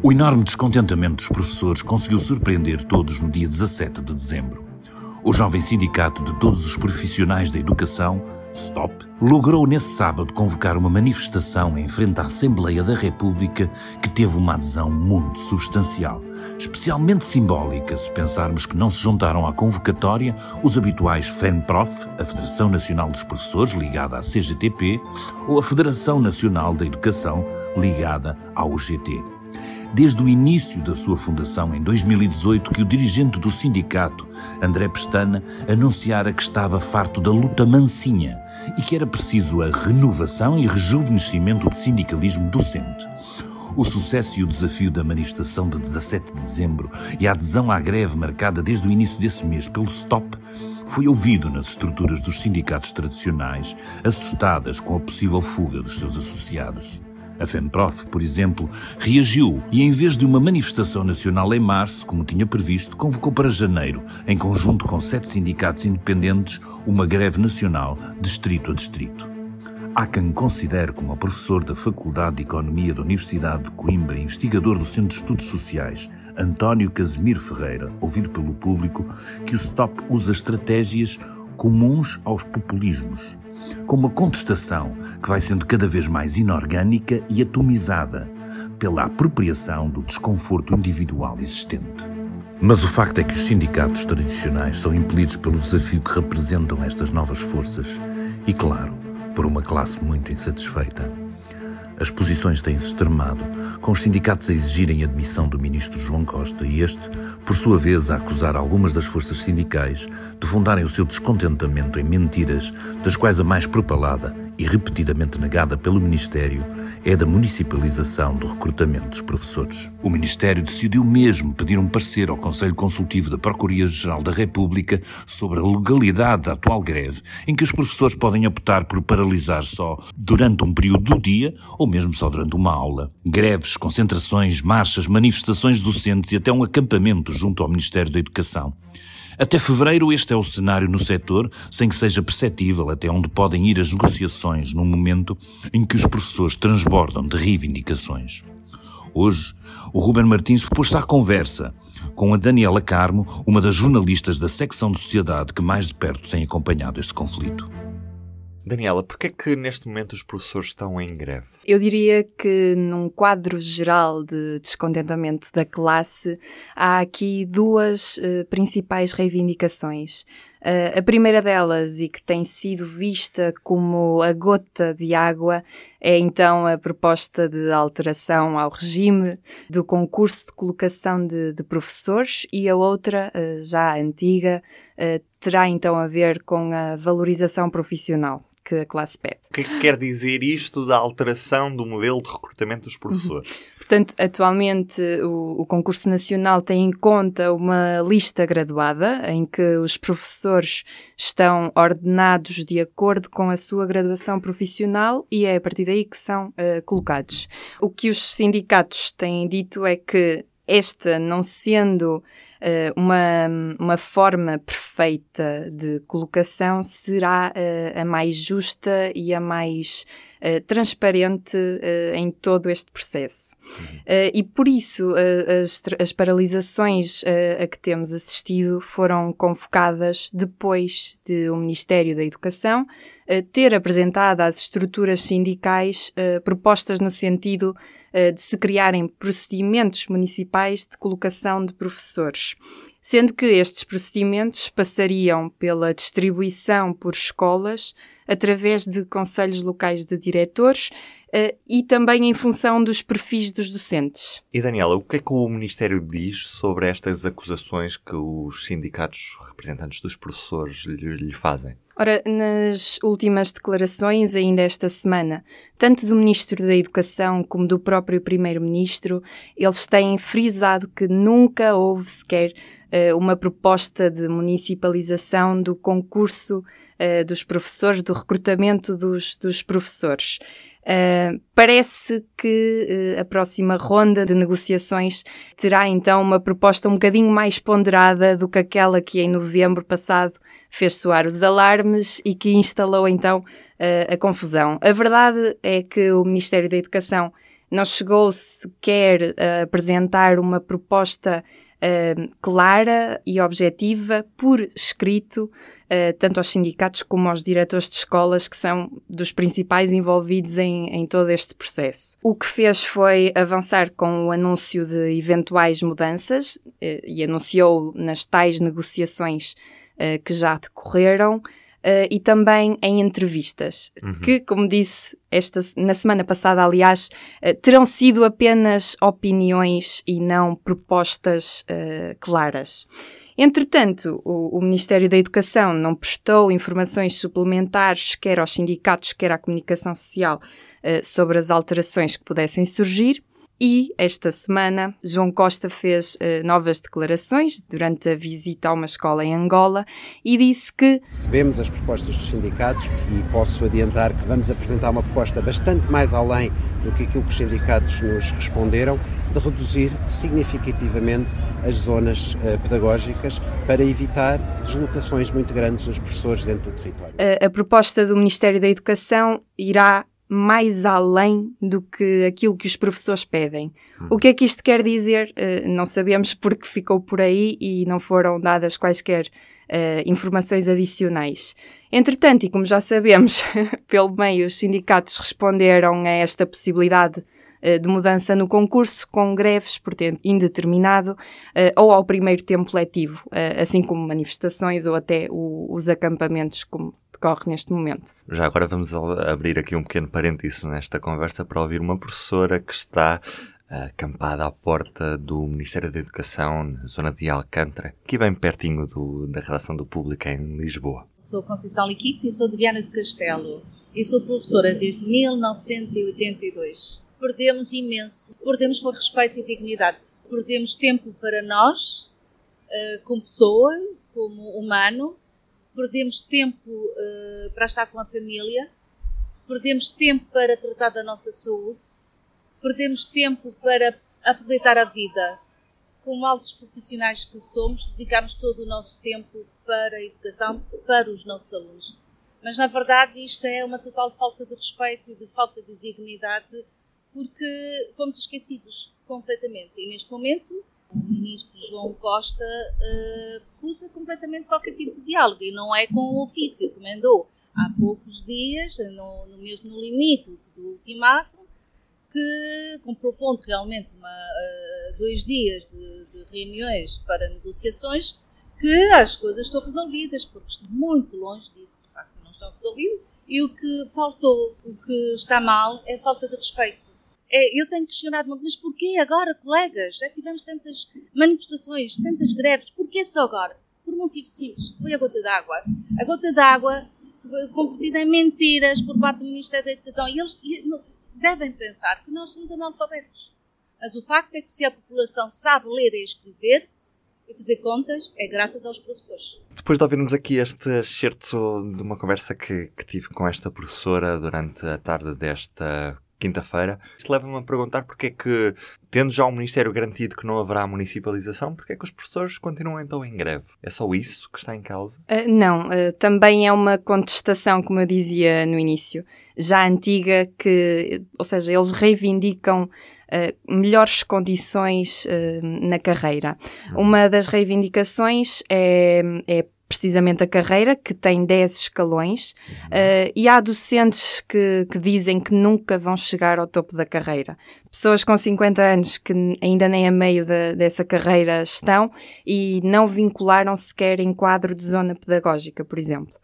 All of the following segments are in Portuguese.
O enorme descontentamento dos professores conseguiu surpreender todos no dia 17 de dezembro. O jovem sindicato de todos os profissionais da educação, STOP, logrou nesse sábado convocar uma manifestação em frente à Assembleia da República que teve uma adesão muito substancial, especialmente simbólica se pensarmos que não se juntaram à convocatória os habituais FENPROF, a Federação Nacional dos Professores, ligada à CGTP, ou a Federação Nacional da Educação, ligada à UGT. Desde o início da sua fundação, em 2018, que o dirigente do sindicato, André Pestana, anunciara que estava farto da luta mansinha e que era preciso a renovação e rejuvenescimento do sindicalismo docente. O sucesso e o desafio da manifestação de 17 de dezembro e a adesão à greve marcada desde o início desse mês pelo STOP foi ouvido nas estruturas dos sindicatos tradicionais, assustadas com a possível fuga dos seus associados. A FENPROF, por exemplo, reagiu e, em vez de uma manifestação nacional em março, como tinha previsto, convocou para janeiro, em conjunto com 7 sindicatos independentes, uma greve nacional, distrito a distrito. Há quem considere, como professor da Faculdade de Economia da Universidade de Coimbra e investigador do Centro de Estudos Sociais, António Casimiro Ferreira, ouvido pelo público, que o STOP usa estratégias comuns aos populismos, com uma contestação que vai sendo cada vez mais inorgânica e atomizada pela apropriação do desconforto individual existente. Mas o facto é que os sindicatos tradicionais são impelidos pelo desafio que representam estas novas forças e, claro, por uma classe muito insatisfeita. As posições têm-se extremado, com os sindicatos a exigirem a demissão do ministro João Costa e este, por sua vez, a acusar algumas das forças sindicais de fundarem o seu descontentamento em mentiras, das quais a mais propalada e repetidamente negada pelo Ministério é da municipalização do recrutamento dos professores. O Ministério decidiu mesmo pedir um parecer ao Conselho Consultivo da Procuradoria-Geral da República sobre a legalidade da atual greve, em que os professores podem optar por paralisar só durante um período do dia ou mesmo só durante uma aula. Greves, concentrações, marchas, manifestações docentes e até um acampamento junto ao Ministério da Educação. Até fevereiro este é o cenário no setor, sem que seja perceptível até onde podem ir as negociações num momento em que os professores transbordam de reivindicações. Hoje, o Ruben Martins pôs-se à conversa com a Daniela Carmo, uma das jornalistas da secção de sociedade que mais de perto tem acompanhado este conflito. Daniela, porquê é que neste momento os professores estão em greve? Eu diria que num quadro geral de descontentamento da classe há aqui duas principais reivindicações. A primeira delas, e que tem sido vista como a gota de água, é então a proposta de alteração ao regime do concurso de colocação de professores, e a outra, já antiga, terá então a ver com a valorização profissional que a classe pede. O que é que quer dizer isto da alteração do modelo de recrutamento dos professores? Portanto, atualmente o concurso nacional tem em conta uma lista graduada em que os professores estão ordenados de acordo com a sua graduação profissional e é a partir daí que são colocados. O que os sindicatos têm dito é que esta, não sendo uma forma perfeita de colocação, será a mais justa e a mais transparente em todo este processo. E por isso as paralisações a que temos assistido foram convocadas depois de o Ministério da Educação ter apresentado às estruturas sindicais propostas no sentido de se criarem procedimentos municipais de colocação de professores, sendo que estes procedimentos passariam pela distribuição por escolas através de conselhos locais de diretores e também em função dos perfis dos docentes. E Daniela, o que é que o Ministério diz sobre estas acusações que os sindicatos representantes dos professores lhe fazem? Ora, nas últimas declarações, ainda esta semana, tanto do Ministro da Educação como do próprio Primeiro-Ministro, eles têm frisado que nunca houve sequer uma proposta de municipalização do concurso dos professores, do recrutamento dos professores. Parece que a próxima ronda de negociações terá então uma proposta um bocadinho mais ponderada do que aquela que em novembro passado fez soar os alarmes e que instalou então a confusão. A verdade é que o Ministério da Educação não chegou sequer a apresentar uma proposta clara e objetiva por escrito, tanto aos sindicatos como aos diretores de escolas, que são dos principais envolvidos em todo este processo. O que fez foi avançar com o anúncio de eventuais mudanças e anunciou nas tais negociações que já decorreram e também em entrevistas, que, como disse na semana passada, aliás, terão sido apenas opiniões e não propostas claras. Entretanto, o Ministério da Educação não prestou informações suplementares, quer aos sindicatos, quer à comunicação social, sobre as alterações que pudessem surgir. E esta semana, João Costa fez novas declarações durante a visita a uma escola em Angola e disse que recebemos as propostas dos sindicatos e posso adiantar que vamos apresentar uma proposta bastante mais além do que aquilo que os sindicatos nos responderam, de reduzir significativamente as zonas pedagógicas para evitar deslocações muito grandes dos professores dentro do território. A proposta do Ministério da Educação irá mais além do que aquilo que os professores pedem. O que é que isto quer dizer? Não sabemos, porque ficou por aí e não foram dadas quaisquer informações adicionais. Entretanto, e como já sabemos, pelo meio, os sindicatos responderam a esta possibilidade de mudança no concurso com greves por tempo indeterminado ou ao primeiro tempo letivo, assim como manifestações ou até os acampamentos, como decorre neste momento. Já agora vamos abrir aqui um pequeno parênteses nesta conversa para ouvir uma professora que está acampada à porta do Ministério da Educação, na zona de Alcântara, aqui bem pertinho da redação do Público, em Lisboa. Sou Conceição Liquito e sou de Viana do Castelo e sou professora desde 1982. Perdemos imenso. Perdemos por respeito e dignidade. Perdemos tempo para nós, como pessoa, como humano. Perdemos tempo para estar com a família. Perdemos tempo para tratar da nossa saúde. Perdemos tempo para aproveitar a vida. Como altos profissionais que somos, dedicamos todo o nosso tempo para a educação, para os nossos alunos. Mas, na verdade, isto é uma total falta de respeito e de falta de dignidade, porque fomos esquecidos completamente. E neste momento, o ministro João Costa recusa completamente qualquer tipo de diálogo, e não é com o ofício que mandou há poucos dias, no limite do ultimato, que propondo realmente 2 dias de reuniões para negociações, que as coisas estão resolvidas, porque estou muito longe disso, de facto não estão resolvidas, e o que faltou, o que está mal, é a falta de respeito. Eu tenho questionado, mas porquê agora, colegas? Já tivemos tantas manifestações, tantas greves, porquê só agora? Por um motivo simples, foi a gota d'água. A gota d'água convertida em mentiras por parte do Ministério da Educação. E eles devem pensar que nós somos analfabetos. Mas o facto é que, se a população sabe ler e escrever e fazer contas, é graças aos professores. Depois de ouvirmos aqui este excerto de uma conversa que tive com esta professora durante a tarde desta quinta-feira, isto leva-me a perguntar porque é que, tendo já o Ministério garantido que não haverá municipalização, porque é que os professores continuam então em greve? É só isso que está em causa? Não, também é uma contestação, como eu dizia no início, já antiga, que, ou seja, eles reivindicam melhores condições na carreira. Uma das reivindicações é precisamente a carreira, que tem 10 escalões, e há docentes que dizem que nunca vão chegar ao topo da carreira. Pessoas com 50 anos que ainda nem a meio dessa carreira estão e não vincularam sequer em quadro de zona pedagógica, por exemplo.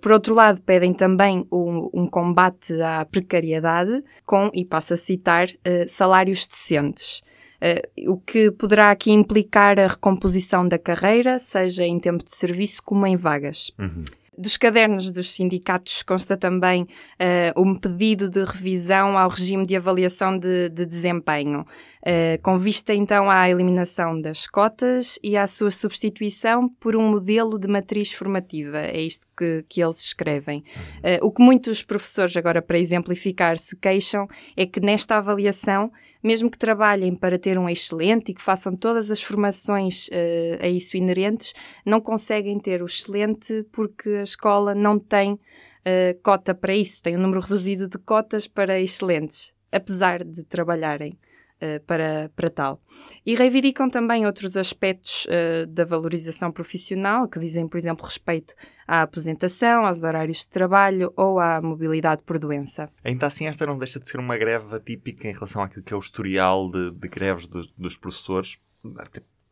Por outro lado, pedem também um combate à precariedade com, e passo a citar, salários decentes. O que poderá aqui implicar a recomposição da carreira, seja em tempo de serviço como em vagas. Dos cadernos dos sindicatos consta também um pedido de revisão ao regime de avaliação de desempenho, com vista então à eliminação das cotas e à sua substituição por um modelo de matriz formativa. É isto que eles escrevem. O que muitos professores, agora para exemplificar, se queixam é que nesta avaliação, mesmo que trabalhem para ter um excelente e que façam todas as formações a isso inerentes, não conseguem ter o excelente porque a escola não tem cota para isso, têm um número reduzido de cotas para excelentes, apesar de trabalharem para tal. E reivindicam também outros aspectos da valorização profissional, que dizem, por exemplo, respeito à aposentação, aos horários de trabalho ou à mobilidade por doença. Ainda assim, esta não deixa de ser uma greve atípica em relação àquilo que é o historial de greves dos professores,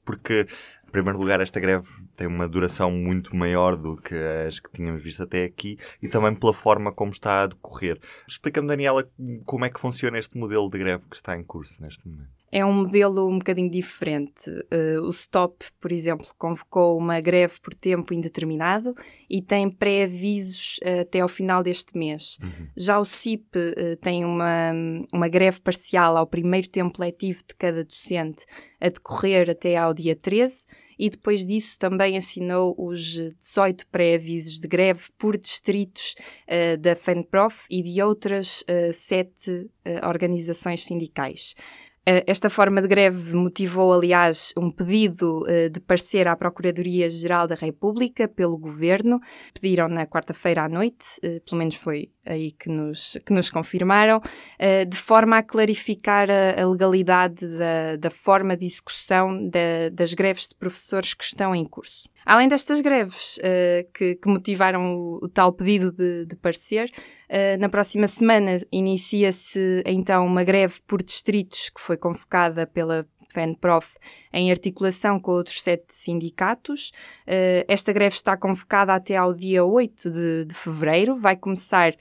porque, em primeiro lugar, esta greve tem uma duração muito maior do que as que tínhamos visto até aqui e também pela forma como está a decorrer. Explica-me, Daniela, como é que funciona este modelo de greve que está em curso neste momento. É um modelo um bocadinho diferente. O STOP, por exemplo, convocou uma greve por tempo indeterminado e tem pré-avisos até ao final deste mês. Uhum. Já o SIP tem uma greve parcial ao primeiro tempo letivo de cada docente a decorrer até ao dia 13 e depois disso também assinou os 18 pré-avisos de greve por distritos da FENPROF e de outras 7 organizações sindicais. Esta forma de greve motivou, aliás, um pedido de parecer à Procuradoria-Geral da República pelo Governo. Pediram na quarta-feira à noite, pelo menos foi aí que nos confirmaram, de forma a clarificar a legalidade da forma de execução das greves de professores que estão em curso. Além destas greves que motivaram o tal pedido de parecer, na próxima semana inicia-se então uma greve por distritos que foi convocada pela FENPROF em articulação com outros 7 sindicatos. Esta greve está convocada até ao dia 8 de fevereiro. Vai começar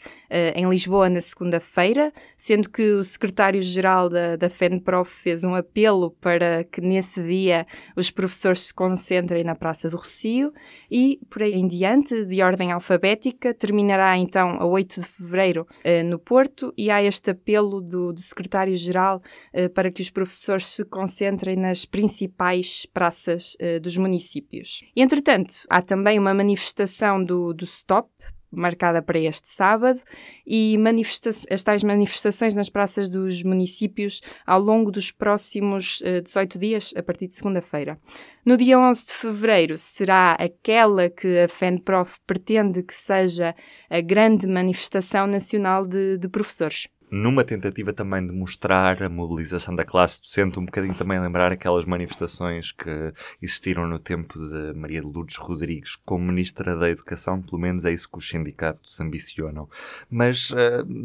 em Lisboa na segunda-feira, sendo que o secretário-geral da FENPROF fez um apelo para que nesse dia os professores se concentrem na Praça do Rossio e, por aí em diante, de ordem alfabética, terminará então a 8 de fevereiro no Porto e há este apelo do secretário-geral para que os professores se concentrem nas principais praças dos municípios. Entretanto, há também uma manifestação do STOP, marcada para este sábado, e as tais manifestações nas praças dos municípios ao longo dos próximos 18 dias, a partir de segunda-feira. No dia 11 de fevereiro será aquela que a FENPROF pretende que seja a grande manifestação nacional de professores. Numa tentativa também de mostrar a mobilização da classe docente, um bocadinho também lembrar aquelas manifestações que existiram no tempo de Maria de Lourdes Rodrigues como Ministra da Educação, pelo menos é isso que os sindicatos ambicionam. Mas,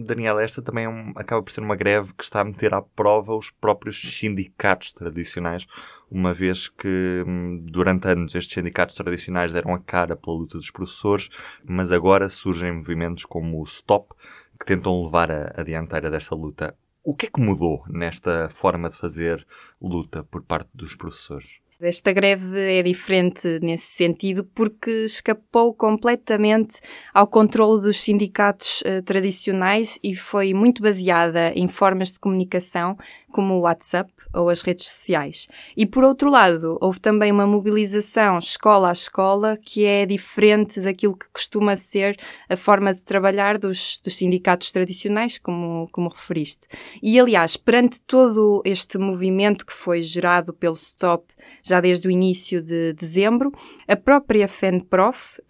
Daniela, esta também acaba por ser uma greve que está a meter à prova os próprios sindicatos tradicionais, uma vez que durante anos estes sindicatos tradicionais deram a cara pela luta dos professores, mas agora surgem movimentos como o STOP, que tentam levar a dianteira dessa luta. O que é que mudou nesta forma de fazer luta por parte dos professores? Esta greve é diferente nesse sentido porque escapou completamente ao controle dos sindicatos tradicionais e foi muito baseada em formas de comunicação como o WhatsApp ou as redes sociais. E, por outro lado, houve também uma mobilização escola a escola que é diferente daquilo que costuma ser a forma de trabalhar dos sindicatos tradicionais, como referiste. E, aliás, perante todo este movimento que foi gerado pelo STOP já desde o início de dezembro, a própria FENPROF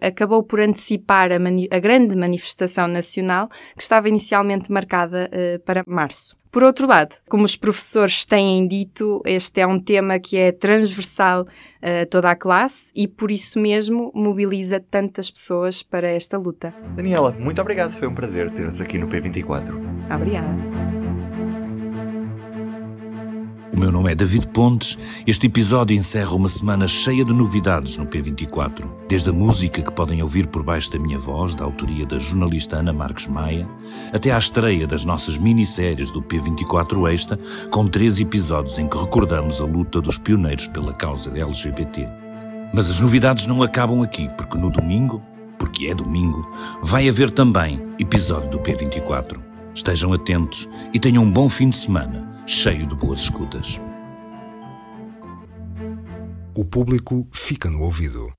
acabou por antecipar a grande manifestação nacional que estava inicialmente marcada para março. Por outro lado, como os professores têm dito, este é um tema que é transversal a toda a classe e por isso mesmo mobiliza tantas pessoas para esta luta. Daniela, muito obrigado. Foi um prazer ter-nos aqui no P24. Obrigada. O meu nome é David Pontes. Este episódio encerra uma semana cheia de novidades no P24. Desde a música que podem ouvir por baixo da minha voz, da autoria da jornalista Ana Marques Maia, até à estreia das nossas minisséries do P24 Extra, com 3 episódios em que recordamos a luta dos pioneiros pela causa da LGBT. Mas as novidades não acabam aqui, porque no domingo, porque é domingo, vai haver também episódio do P24. Estejam atentos e tenham um bom fim de semana. Cheio de boas escutas. O público fica no ouvido.